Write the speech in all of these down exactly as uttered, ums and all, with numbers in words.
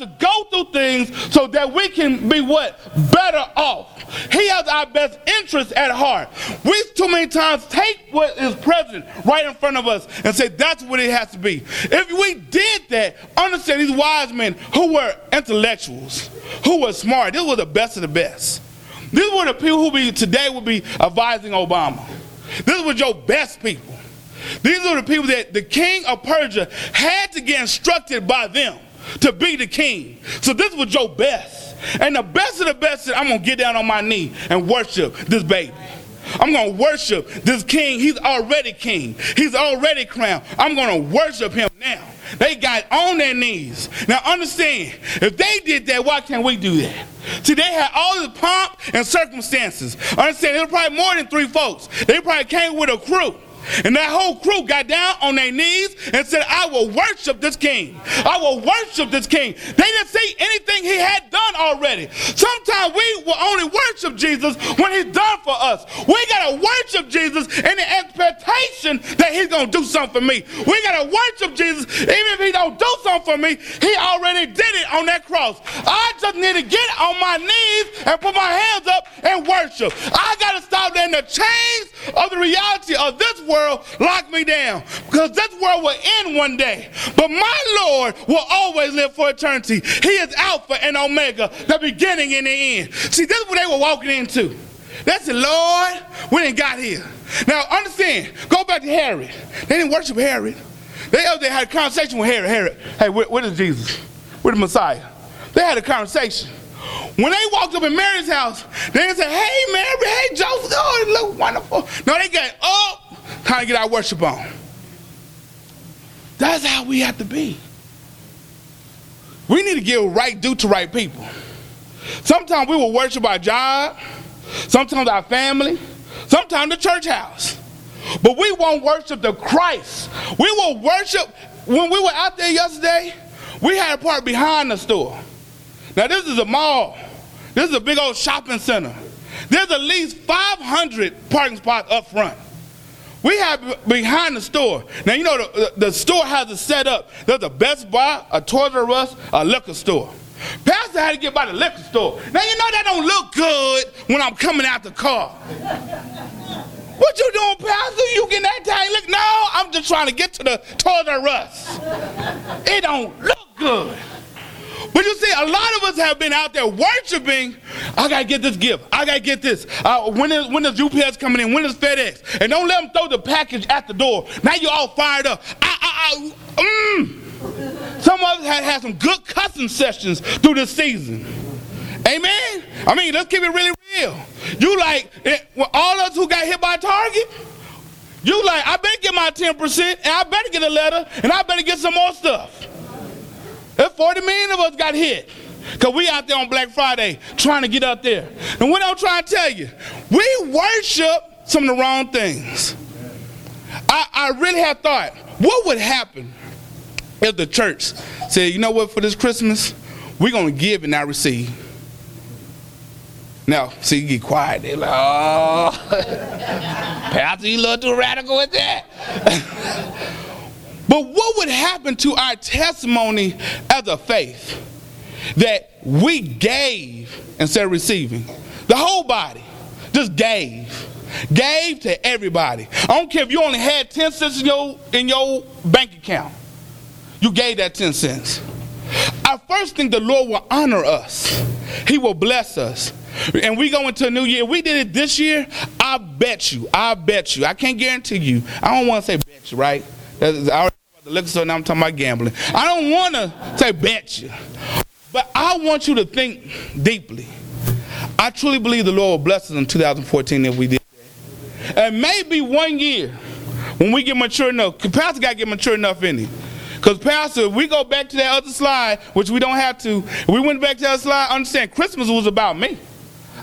to go through things so that we can be what? Better off. He has our best interests at heart. We too many times take what is present right in front of us and say that's what it has to be. If we did that, understand these wise men who were intellectuals, who were smart. These were the best of the best. These were the people who be, today would be advising Obama. These were your best people. These are the people that the king of Persia had to get instructed by them to be the king. So this was your best. And the best of the best said, I'm going to get down on my knee and worship this baby. I'm going to worship this king. He's already king. He's already crowned. I'm going to worship him now. They got on their knees. Now understand, if they did that, why can't we do that? See, they had all the pomp and circumstances. Understand, there were probably more than three folks. They probably came with a crew. And that whole crew got down on their knees and said, I will worship this king. I will worship this king. They didn't see anything he had done already. Sometimes we will only worship Jesus when he's done for us. We got to worship Jesus in the expectation that he's going to do something for me. We got to worship Jesus even if he don't do something for me. He already did it on that cross. I just need to get on my knees and put my hands up and worship. I got to stop letting the chains of the reality of this world lock me down, because this world will end one day, but my Lord will always live for eternity. He is Alpha and Omega, the beginning and the end. See, this is what they were walking into. They said, Lord, we didn't got here. Now understand, go back to Herod. They didn't worship Herod. They, they had a conversation with Herod. Herod, hey, where, where is Jesus? Where the Messiah? They had a conversation. When they walked up in Mary's house, they didn't say, hey Mary, hey Joseph, oh it looks wonderful. No, they got up trying to get our worship on. That's how we have to be. We need to give right due to right people. Sometimes we will worship our job, sometimes our family, sometimes the church house. But we won't worship the Christ. We will worship. When we were out there yesterday, we had a part behind the store. Now this is a mall. This is a big old shopping center. There's at least five hundred parking spots up front. We have behind the store. Now, you know, the, the store has it set up. There's a Best Buy, a Toys R Us, a liquor store. Pastor had to get by the liquor store. Now, you know that don't look good when I'm coming out the car. What you doing, Pastor? You getting that tight? Look, no, I'm just trying to get to the Toys R Us. It don't look good. But you see, a lot of us have been out there worshiping. I got to get this gift. I got to get this. Uh, when, is, when is U P S coming in? When is FedEx? And don't let them throw the package at the door. Now you're all fired up. I, I, I, mm. Some of us have had some good cussing sessions through this season. Amen? I mean, let's keep it really real. You like, it, all us who got hit by Target, you like, I better get my ten percent, and I better get a letter, and I better get some more stuff. If forty million of us got hit, because we out there on Black Friday trying to get up there. And we don't try to tell you, we worship some of the wrong things. I, I really had thought, what would happen if the church said, you know what, for this Christmas, we're going to give and not receive. Now, see, you get quiet. They're like, oh, Pastor, you a little too radical with that. But what would happen to our testimony as a faith that we gave instead of receiving? The whole body just gave. Gave to everybody. I don't care if you only had ten cents in your, in your bank account. You gave that ten cents. I first think the Lord will honor us. He will bless us. And we go into a new year. We did it this year. I bet you. I bet you. I can't guarantee you. I don't want to say bet you, right? That's, I already the liquor store, now I'm talking about gambling. I don't want to say bet you, but I want you to think deeply. I truly believe the Lord will bless us in two thousand fourteen if we did that. And maybe one year when we get mature enough, because Pastor got to get mature enough in it. Because Pastor, if we go back to that other slide, which we don't have to, if we went back to that slide, understand Christmas was about me.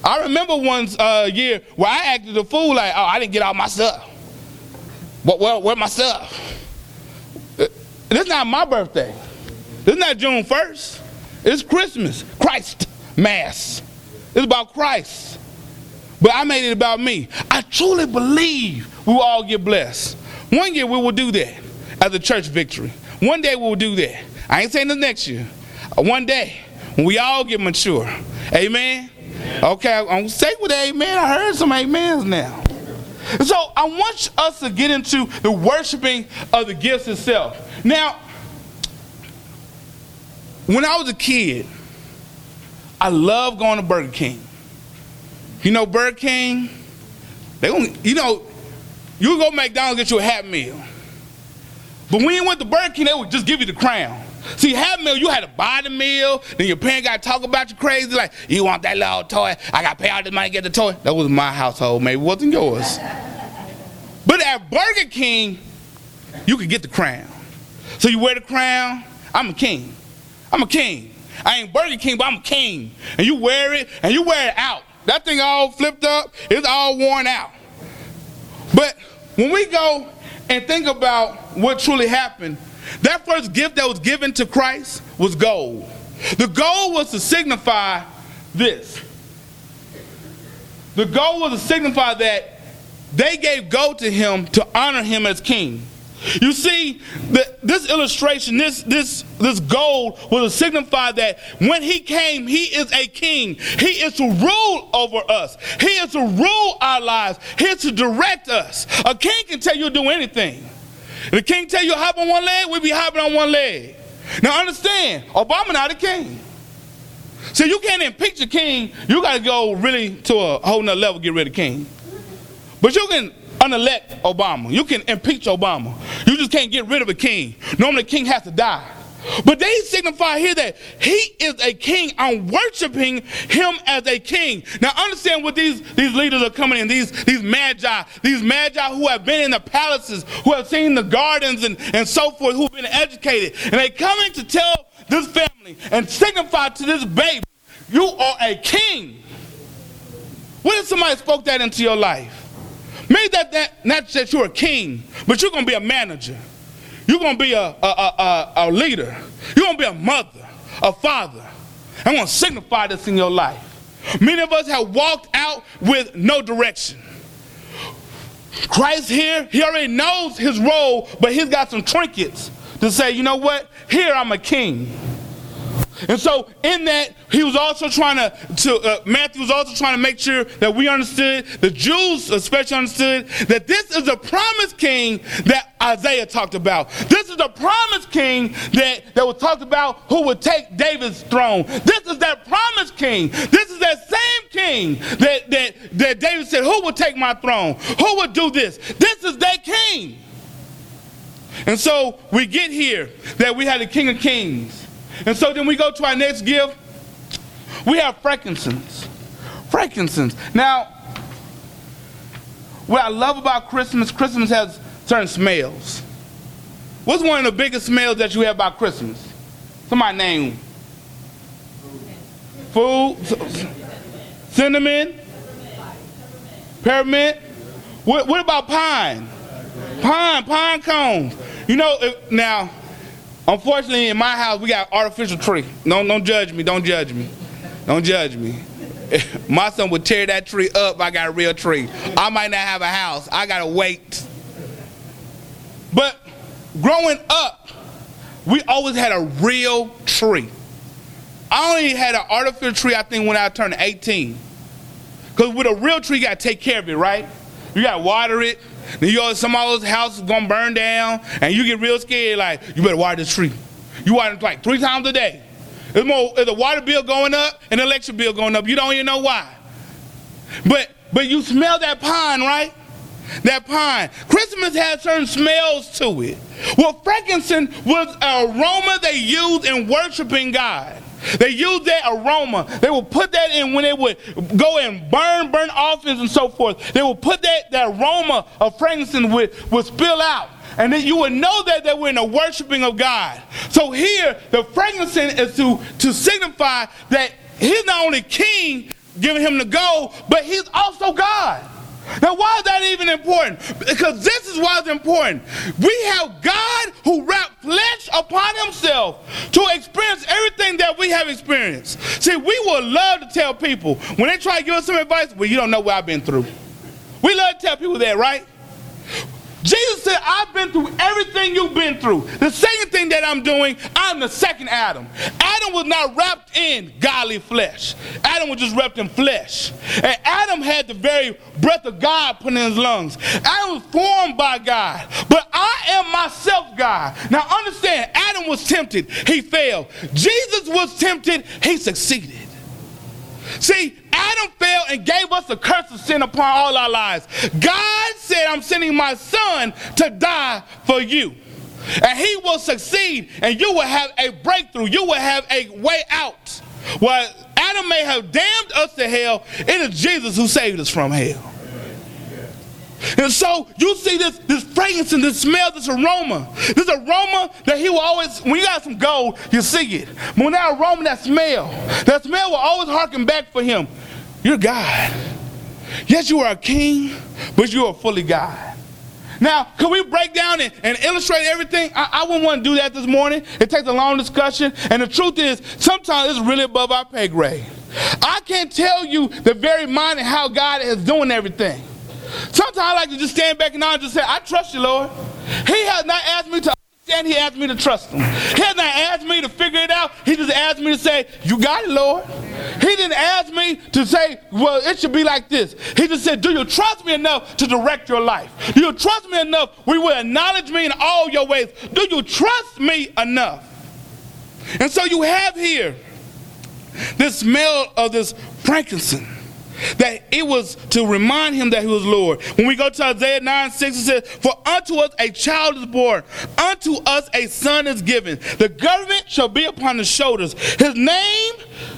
I remember one uh, year where I acted a fool like, oh, I didn't get all my stuff. Well, well where my stuff? This is not my birthday. This is not June first. It's Christmas. Christ Mass. It's about Christ. But I made it about me. I truly believe we will all get blessed. One year we will do that as a church victory. One day we will do that. I ain't saying the next year. one day when we all get mature. Amen? Amen. Okay, I'm going to stick with amen. I heard some amens now. So I want us to get into the worshiping of the gifts itself. Now, when I was a kid, I loved going to Burger King. You know, Burger King, they gonna, you know, you go to McDonald's, get you a Happy Meal. But when you went to Burger King, they would just give you the crown. See, Happy Meal, you had to buy the meal, then your parents got to talk about you crazy, like, you want that little toy, I got to pay all this money to get the toy. That was my household, maybe it wasn't yours. But at Burger King, you could get the crown. So you wear the crown, I'm a king. I'm a king. I ain't Burger King, but I'm a king. And you wear it, and you wear it out. That thing all flipped up, it's all worn out. But when we go and think about what truly happened, that first gift that was given to Christ was gold. The gold was to signify this. The gold was to signify that they gave gold to him to honor him as king. You see, the, this illustration, this this this gold was to signify that when he came, he is a king. He is to rule over us. He is to rule our lives. He is to direct us. A king can tell you to do anything. If the king tell you to hop on one leg, we be hopping on one leg. Now understand, Obama not a king. So you can't impeach a king. You got to go really to a whole nother level, get rid of king. But you can unelect Obama. You can impeach Obama. You just can't get rid of a king. Normally, a king has to die. But they signify here that he is a king. I'm worshiping him as a king. Now, understand what these, these leaders are coming in, these, these magi, these magi who have been in the palaces, who have seen the gardens and, and so forth, who have been educated. And they come in to tell this family and signify to this baby, you are a king. What if somebody spoke that into your life? Maybe that, that not that you're a king, but you're going to be a manager. You're going to be a, a, a, a leader. You're going to be a mother, a father. I'm going to signify this in your life. Many of us have walked out with no direction. Christ here, he already knows his role, but he's got some trinkets to say, you know what, here I'm a king. And so in that, he was also trying to, to uh, Matthew was also trying to make sure that we understood, the Jews especially understood, that this is a promised king that Isaiah talked about. This is a promised king that, that was talked about who would take David's throne. This is that promised king. This is that same king that, that, that David said, who would take my throne? Who would do this? This is that king. And so we get here that we had the King of Kings. And so then we go to our next gift. We have frankincense. Frankincense. Now, what I love about Christmas, Christmas has certain smells. What's one of the biggest smells that you have about Christmas? Somebody name. Food. Cinnamon. Peppermint. What, what about pine? Pine, pine cones. You know, if, now... Unfortunately, in my house, we got artificial tree. Don't, don't judge me. Don't judge me. Don't judge me. My son would tear that tree up. I got a real tree. I might not have a house. I got to wait. But growing up, we always had a real tree. I only had an artificial tree, I think, when I turned eighteen. Because with a real tree, you got to take care of it, right? You got to water it. Then you know somebody's house is going to burn down, and you get real scared, like, you better water this tree. You water it like three times a day. There's more, the water bill going up and the electric bill going up. You don't even know why. But but you smell that pine, right? That pine. Christmas has certain smells to it. Well, frankincense was an aroma they used in worshiping God. They used that aroma. They would put that in when they would go and burn, burn offerings and so forth. They would put that, that aroma of frankincense would, would spill out. And then you would know that they were in the worshiping of God. So here, the frankincense is to, to signify that he's not only king, giving him the gold, but he's also God. Now, why is that even important? Because this is why it's important. We have God who wrapped flesh upon himself to experience everything that we have experienced. See, we would love to tell people, when they try to give us some advice, well, you don't know what I've been through. We love to tell people that, right? Jesus said, I've been through everything you've been through. The second thing that I'm doing, I'm the second Adam. Adam was not wrapped in godly flesh. Adam was just wrapped in flesh. And Adam had the very breath of God put in his lungs. Adam was formed by God. But I am myself God. Now understand, Adam was tempted. He failed. Jesus was tempted. He succeeded. See, Adam fell and gave us the curse of sin upon all our lives. God said, I'm sending my son to die for you. And he will succeed, and you will have a breakthrough. You will have a way out. While Adam may have damned us to hell, it is Jesus who saved us from hell. And so you see this, this fragrance and this smell, this aroma. This aroma that he will always, when you got some gold, you see it. But when that aroma, that smell, that smell will always harken back for him. You're God. Yes, you are a king, but you are fully God. Now, can we break down and, and illustrate everything? I, I wouldn't want to do that this morning. It takes a long discussion. And the truth is, sometimes it's really above our pay grade. I can't tell you the very mind and how God is doing everything. Sometimes I like to just stand back and I just say, I trust you, Lord. He has not asked me to understand. He asked me to trust him. He has not asked me to figure it out. He just asked me to say, you got it, Lord. He didn't ask me to say, well, it should be like this. He just said, do you trust me enough to direct your life? Do you trust me enough? We will acknowledge me in all your ways. Do you trust me enough? And so you have here this smell of this frankincense. That it was to remind him that he was Lord. When we go to Isaiah nine six, it says, for unto us a child is born, unto us a son is given. The government shall be upon his shoulders. His name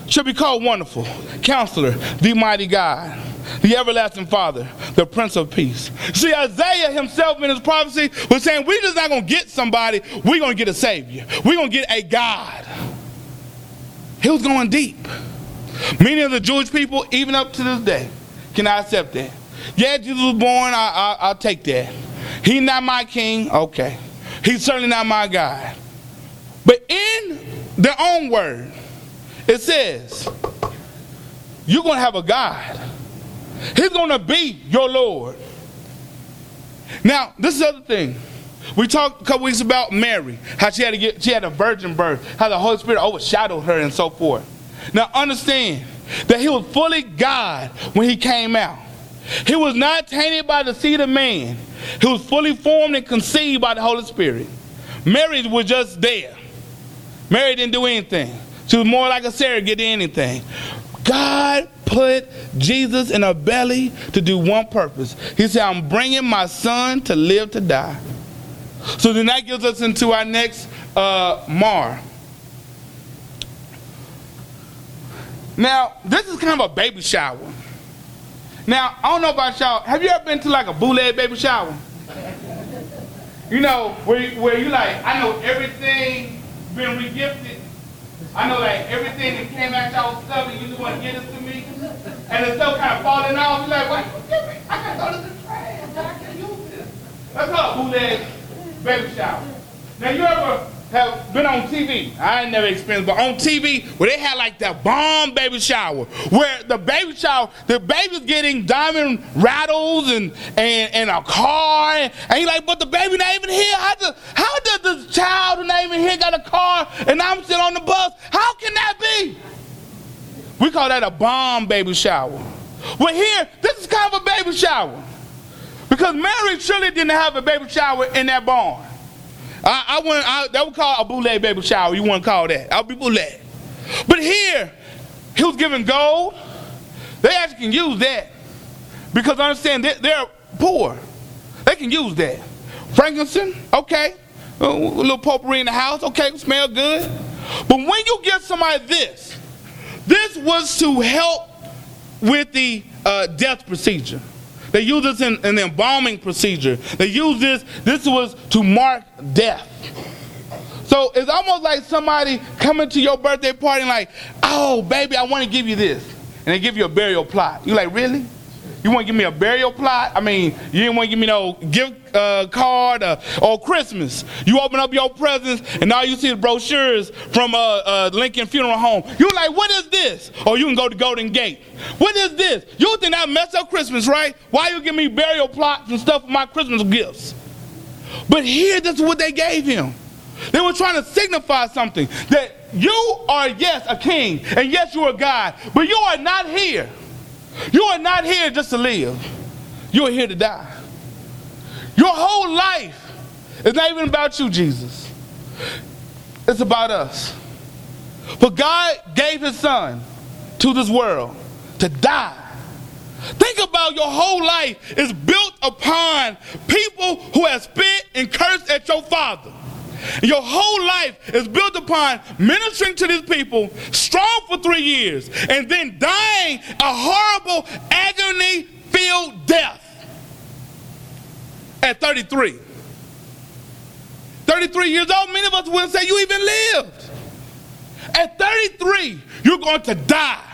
shall be called Wonderful, Counselor, the Mighty God, the Everlasting Father, the Prince of Peace. See, Isaiah himself in his prophecy was saying, we're just not going to get somebody, we're going to get a Savior. We're going to get a God. He was going deep. Many of the Jewish people, even up to this day, cannot accept that. Yeah, Jesus was born, I, I, I'll take that. He's not my king, okay. He's certainly not my God. But in their own word, it says, you're going to have a God. He's going to be your Lord. Now, this is the other thing. We talked a couple weeks about Mary, how she had to get, she had a virgin birth, how the Holy Spirit overshadowed her and so forth. Now understand that he was fully God when he came out. He was not tainted by the seed of man. He was fully formed and conceived by the Holy Spirit. Mary was just there. Mary didn't do anything. She was more like a surrogate than anything. God put Jesus in her belly to do one purpose. He said, I'm bringing my son to live to die. So then that gives us into our next uh, mar. Now, this is kind of a baby shower. Now, I don't know about y'all. Have you ever been to like a bootleg baby shower? You know, where, where you like, I know everything been regifted. I know like everything that came out y'all stuff and you just want to get this to me. And it's still kind of falling off. You're like, why you give me? I gotta throw this in the trash. I can't use this. That's called a bootleg baby shower. Now, you ever have been on T V. I ain't never experienced, but on T V where they had like that bomb baby shower, where the baby shower, the baby's getting diamond rattles and and, and a car, and, and you're like, but the baby not even here. How does how does this child who's not even here got a car and I'm still on the bus? How can that be? We call that a bomb baby shower. Well, here, this is kind of a baby shower because Mary surely didn't have a baby shower in that barn. I, I wouldn't, I, that would call a bootleg baby shower. You wouldn't call that. I'll be bootleg. But here, he was given gold. They actually can use that because understand they, they're poor. They can use that. Frankincense, okay. A, a little potpourri in the house, okay. Smell good. But when you give somebody this, this was to help with the uh, death procedure. They used this in an embalming procedure. They used this, this was to mark death. So it's almost like somebody coming to your birthday party and like, oh, baby, I want to give you this. And they give you a burial plot. You're like, really? You want to give me a burial plot? I mean, you didn't want to give me no gift uh, card or, or Christmas. You open up your presents and all you see is brochures from uh, uh, Lincoln Funeral Home. You're like, what is this? Or you can go to Golden Gate. What is this? You think I messed up Christmas, right? Why you give me burial plots and stuff for my Christmas gifts? But here, this is what they gave him. They were trying to signify something, that you are, yes, a king, and yes, you are God, but you are not here. You are not here just to live. You are here to die. Your whole life is not even about you, Jesus. It's about us. But God gave his son to this world to die. Think about your whole life is built upon people who have spit and cursed at your father. Your whole life is built upon ministering to these people, strong for three years, and then dying a horrible, agony-filled death at thirty-three. thirty-three years old, many of us wouldn't say you even lived. At thirty-three, you're going to die.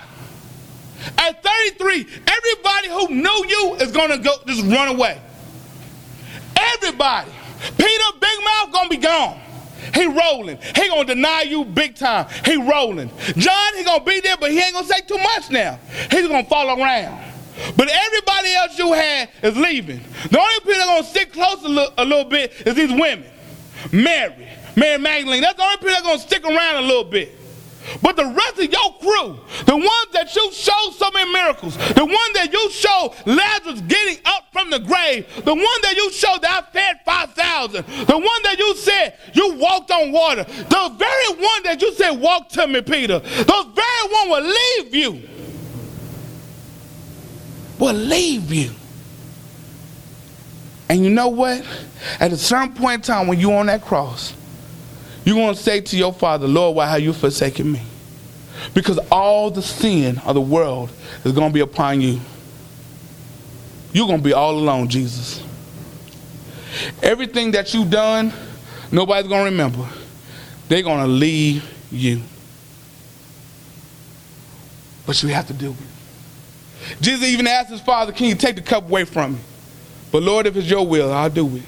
At thirty-three, everybody who knew you is going to go just run away. Everybody. Peter, Big Mouth, gonna be gone. He rolling. He gonna deny you big time. He rolling. John, he gonna be there, but he ain't gonna say too much now. He's gonna fall around. But everybody else you had is leaving. The only people that gonna stick close a little, a little bit is these women. Mary, Mary Magdalene. That's the only people that gonna stick around a little bit. But the rest of your crew, the ones that you showed so many miracles, the one that you showed Lazarus getting up from the grave, the one that you showed that I fed five thousand, the one that you said you walked on water, the very one that you said, walk to me, Peter, those very one will leave you. Will leave you. And you know what? At a certain point in time when you're on that cross, you're going to say to your father, Lord, why have you forsaken me? Because all the sin of the world is going to be upon you. You're going to be all alone, Jesus. Everything that you've done, nobody's going to remember. They're going to leave you. But you have to do it. Jesus even asked his father, can you take the cup away from me? But Lord, if it's your will, I'll do it.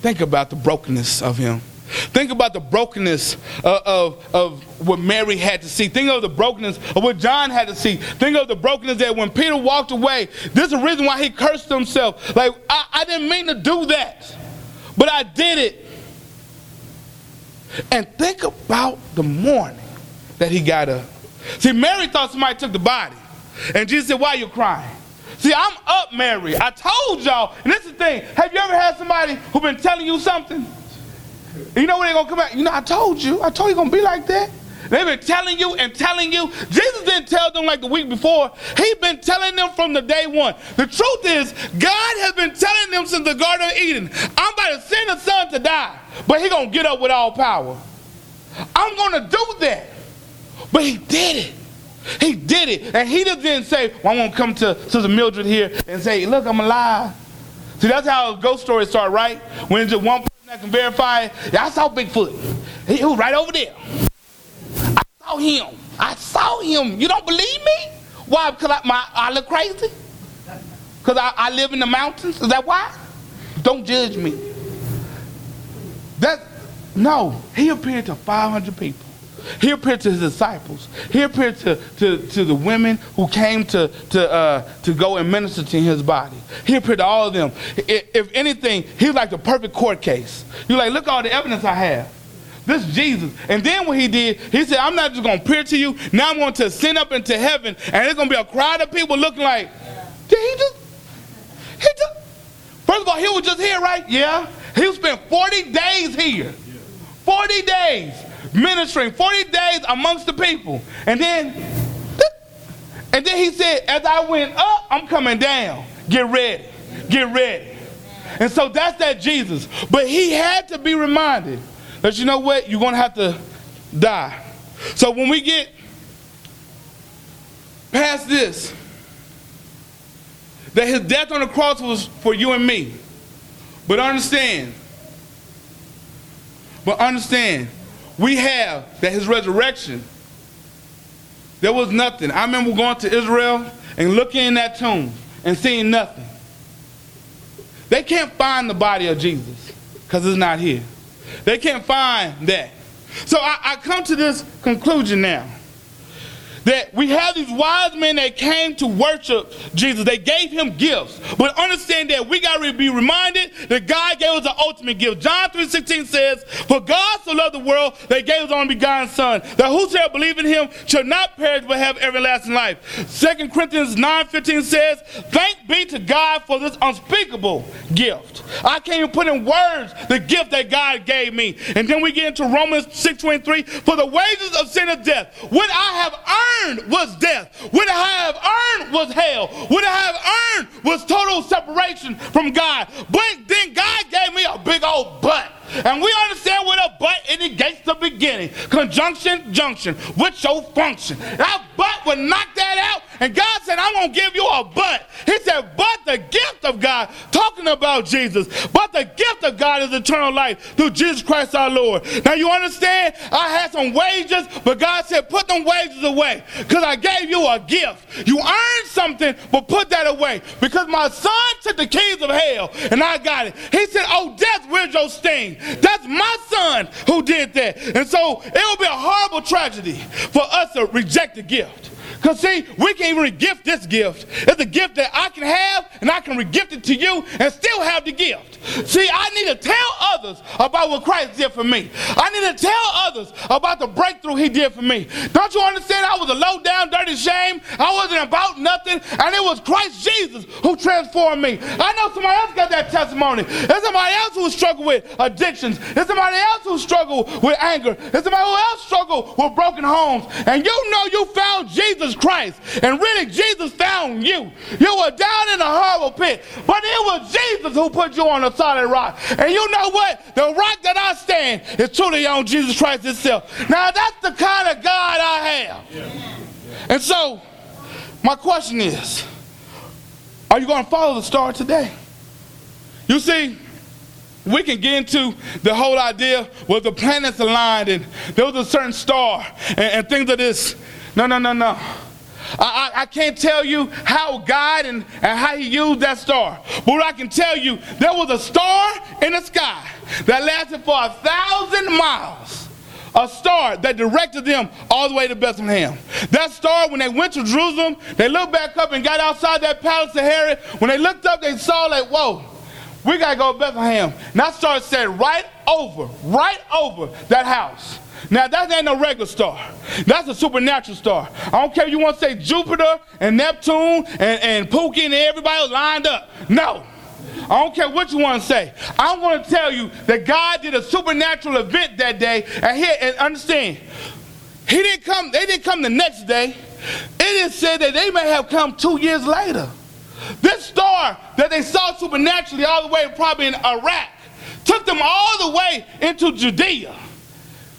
Think about the brokenness of him. Think about the brokenness of, of, of what Mary had to see. Think of the brokenness of what John had to see. Think of the brokenness that when Peter walked away, this is the reason why he cursed himself. Like, I, I didn't mean to do that, but I did it. And think about the morning that he got up. See, Mary thought somebody took the body. And Jesus said, why are you crying? See, I'm up, Mary. I told y'all. And this is the thing. Have you ever had somebody who's been telling you something? You know when they're going to come back? You know, I told you. I told you it's going to be like that. They've been telling you and telling you. Jesus didn't tell them like the week before. He's been telling them from the day one. The truth is, God has been telling them since the Garden of Eden, I'm about to send a son to die, but he's going to get up with all power. I'm going to do that. But he did it. He did it. And he just didn't say, well, I'm going to come to Sister Mildred here and say, look, I'm alive. See, that's how ghost stories start, right? When it's just one person that can verify it. Yeah, I saw Bigfoot. He, he was right over there. I saw him. I saw him. You don't believe me? Why? Because I, my, I look crazy? Because I, I live in the mountains? Is that why? Don't judge me. That, no. He appeared to five hundred people. He appeared to his disciples. He appeared to, to, to the women who came to to uh, to go and minister to his body. He appeared to all of them. If, if anything, he was like the perfect court case. You're like, look all the evidence I have. This is Jesus. And then what he did, he said, I'm not just going to appear to you. Now I'm going to ascend up into heaven, and it's going to be a crowd of people looking like, did he just, he just, first of all, he was just here, right? Yeah. He spent forty days here. forty days. Ministering forty days amongst the people. And then and then he said, as I went up, I'm coming down. Get ready. Get ready. And so that's that Jesus. But he had to be reminded that, you know what? You're going to have to die. So when we get past this, that his death on the cross was for you and me. But understand. But understand. We have that his resurrection, there was nothing. I remember going to Israel and looking in that tomb and seeing nothing. They can't find the body of Jesus because it's not here. They can't find that. So I, I come to this conclusion now. that we have these wise men that came to worship Jesus. They gave him gifts. But understand that we got to be reminded that God gave us the ultimate gift. John three sixteen says, "For God so loved the world, that gave his only begotten Son, that whosoever believe in him shall not perish but have everlasting life." Second Corinthians nine fifteen says, "Thank be to God for this unspeakable gift." I can't even put in words the gift that God gave me. And then we get into Romans six twenty-three, "For the wages of sin is death." What I have earned was death. What I have earned was hell. What I have earned was total separation from God. But then God gave me a big old butt. And we understand what a butt indicates the beginning. Conjunction, junction. What's your function? That butt would knock that out. And God said, "I'm going to give you a butt." He said, "But the gift of God," talking about Jesus, "but the gift of God is eternal life through Jesus Christ our Lord." Now you understand, I had some wages, but God said, "Put them wages away because I gave you a gift. You earned something, but put that away because my son took the keys of hell and I got it." He said, "Oh, death, where's your sting? That's my son who did that." And so it would be a horrible tragedy for us to reject the gift. Because see, we can't even re-gift this gift. It's a gift that I can have and I can re-gift it to you and still have the gift. See, I need to tell others about what Christ did for me. I need to tell others about the breakthrough he did for me. Don't you understand? I was a low down, dirty shame. I wasn't about nothing. And it was Christ Jesus who transformed me. I know somebody else got that testimony. There's somebody else who struggled with addictions. There's somebody else who struggled with anger. There's somebody who else struggled with broken homes. And you know you found Jesus Christ, and really Jesus found you. You were down in a horrible pit, but it was Jesus who put you on a solid rock. And you know what? The rock that I stand is truly on Jesus Christ himself. Now that's the kind of God I have. Yeah. And so my question is, are you going to follow the star today? You see, we can get into the whole idea where the planets aligned and there was a certain star and, and things of this. No, no, no, no. I, I, I can't tell you how God and, and how he used that star. But I can tell you there was a star in the sky that lasted for a thousand miles. A star that directed them all the way to Bethlehem. That star, when they went to Jerusalem, they looked back up and got outside that palace of Herod. When they looked up, they saw like, whoa, we got to go to Bethlehem. And that star said right over, right over that house. Now, that ain't no regular star. That's a supernatural star. I don't care if you want to say Jupiter and Neptune and, and Pookie and everybody lined up. No. I don't care what you want to say. I want to tell you that God did a supernatural event that day. And here, and understand, He didn't come, they didn't come the next day. It is said that they may have come two years later. This star that they saw supernaturally all the way probably in Iraq took them all the way into Judea.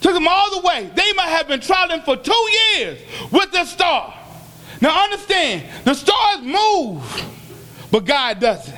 Took them all the way. They might have been traveling for two years with this star. Now understand, the stars move, but God doesn't.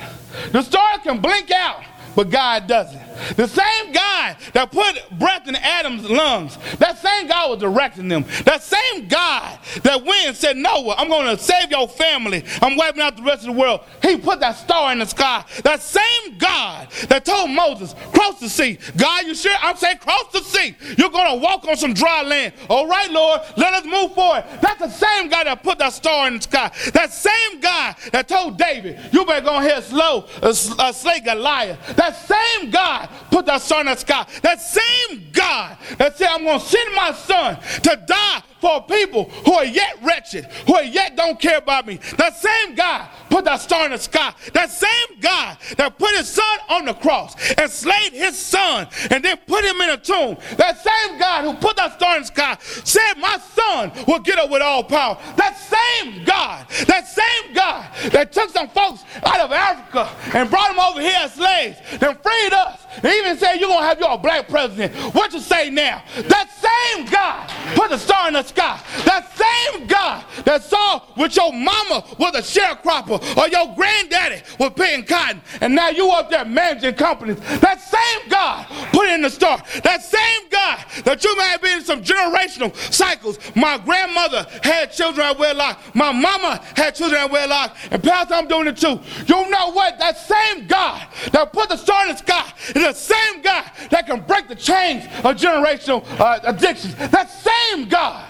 The stars can blink out, but God doesn't. The same God that put breath in Adam's lungs, that same God was directing them. That same God that went and said, "Noah, I'm going to save your family. I'm wiping out the rest of the world." He put that star in the sky. That same God that told Moses, "Cross the sea." "God, you sure?" "I'm saying cross the sea. You're going to walk on some dry land." "All right, Lord, let us move forward." That's the same God that put that star in the sky. That same God that told David, "You better go ahead slow, uh, uh, slay Goliath." That same God put that star in the sky. That same God that said, "I'm going to send my son to die for people who are yet wretched, who are yet don't care about me." That same God put that star in the sky. That same God that put his son on the cross and slayed his son and then put him in a tomb. That same God who put that star in the sky said, "My son will get up with all power." That same God, that same God that took some folks out of Africa and brought them over here as slaves, then freed us. They even said, "You're going to have your black president. What you say now?" That same God put the star in the sky. That same God that saw what your mama was a sharecropper or your granddaddy was paying cotton and now you up there managing companies. That same God put in the star. That same God that you may have been in some generational cycles. My grandmother had children at wedlock. My mama had children at wedlock. And Pastor, I'm doing it too. You know what? That same God that put the star in the sky is the same God that can break the chains of generational uh, addictions. That same God,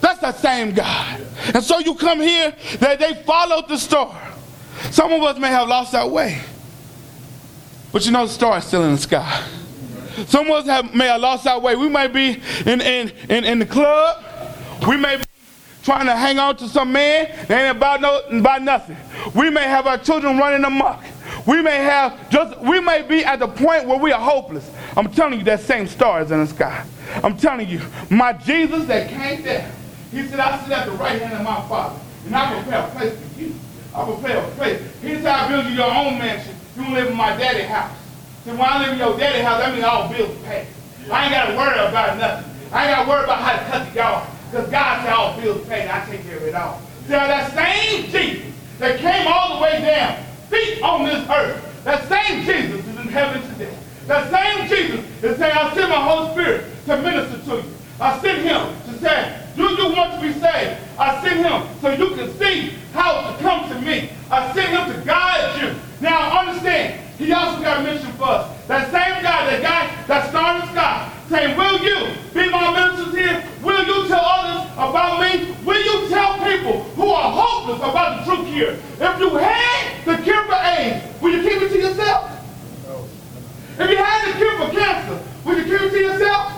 that that same God. And so you come here, that they followed the star. Some of us may have lost our way, but you know the star is still in the sky. Some of us have, may have lost our way. We may be in, in, in, in the club. We may be trying to hang on to some man that ain't about, no, about nothing. We may have our children running amok. We may have just, we may be at the point where we are hopeless. I'm telling you, that same star is in the sky. I'm telling you, my Jesus that came there, he said, I sit at the right hand of my Father, and I prepare a place for you. I prepare a place. He said, I build you your own mansion. You live in my daddy's house. See, when I live in your daddy's house, that means all bills paid. I ain't got to worry about nothing. I ain't got to worry about how to cut the yard. Because God said all bills paid, and I take care of it all. See, that same Jesus that came all the way down, feet on this earth, that same Jesus is in heaven today. That same Jesus is saying, I send my Holy Spirit to minister to you. I send him to say, do you want to be saved? I send him so you can see how to come to me. I send him to guide you. Now understand, he also got a mission for us. That same God, that guy that started the sky, saying, will you be my ministers here? Will you tell others about me? Will you tell people who are hopeless about the truth here? If you had the cure for AIDS, will you keep it to yourself? If you had the cure for cancer, would you keep it to yourself?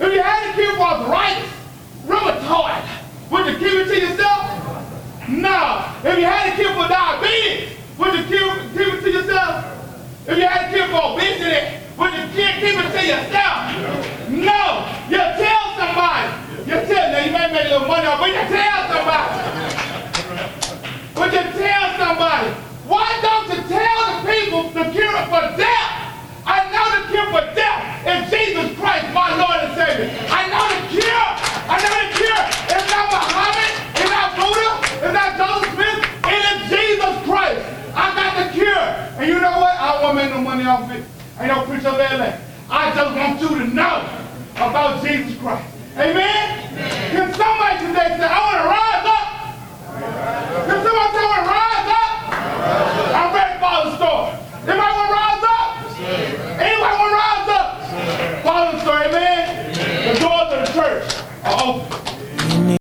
If you had the cure for arthritis, rheumatoid, would you keep it to yourself? No. If you had the cure for diabetes, would you keep, keep it to yourself? If you had the cure for obesity, would you keep, keep it to yourself? No. You tell somebody. You tell them. You may make a little money off, but you tell somebody. But you tell somebody. Why don't you tell the people the cure for death? I know the cure for death is Jesus Christ, my Lord and Savior. I know the cure. I know the cure. It's not Muhammad. It's not Buddha. It's not Joseph Smith. It is Jesus Christ. I got the cure. And you know what? I won't make no money off it. I ain't no preacher of L A. I just want you to know about Jesus Christ. Amen? Can somebody today say, I want to rise up? Can somebody say, I want to rise up? I'm ready for the story. Anybody want to rise up? Anyone want to rise up? Follow the story, amen? The doors of the church are open.